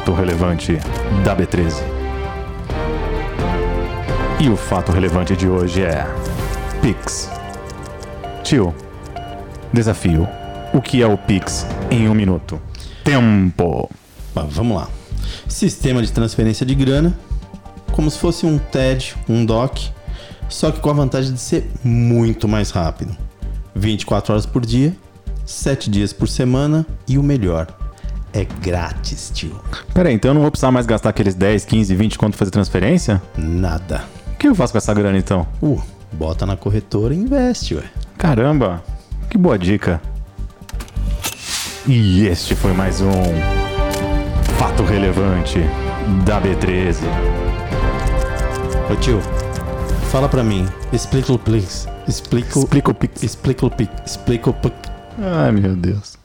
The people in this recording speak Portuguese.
fato relevante da B13. E o fato relevante de hoje é... Pix. Tio, desafio. O que é o Pix em um minuto? Tempo. Bom, vamos lá. Sistema de transferência de grana, como se fosse um TED, um DOC, só que com a vantagem de ser muito mais rápido. 24 horas por dia, 7 dias por semana e o melhor, é grátis, tio. Peraí, então eu não vou precisar mais gastar aqueles 10, 15, 20 quanto fazer transferência? Nada. O que eu faço com essa grana então? Bota na corretora e investe, ué. Caramba, que boa dica. E este foi mais um fato relevante da B13. Ô tio, fala pra mim. Explica o Pix. Explica o Pix. Ai, meu Deus.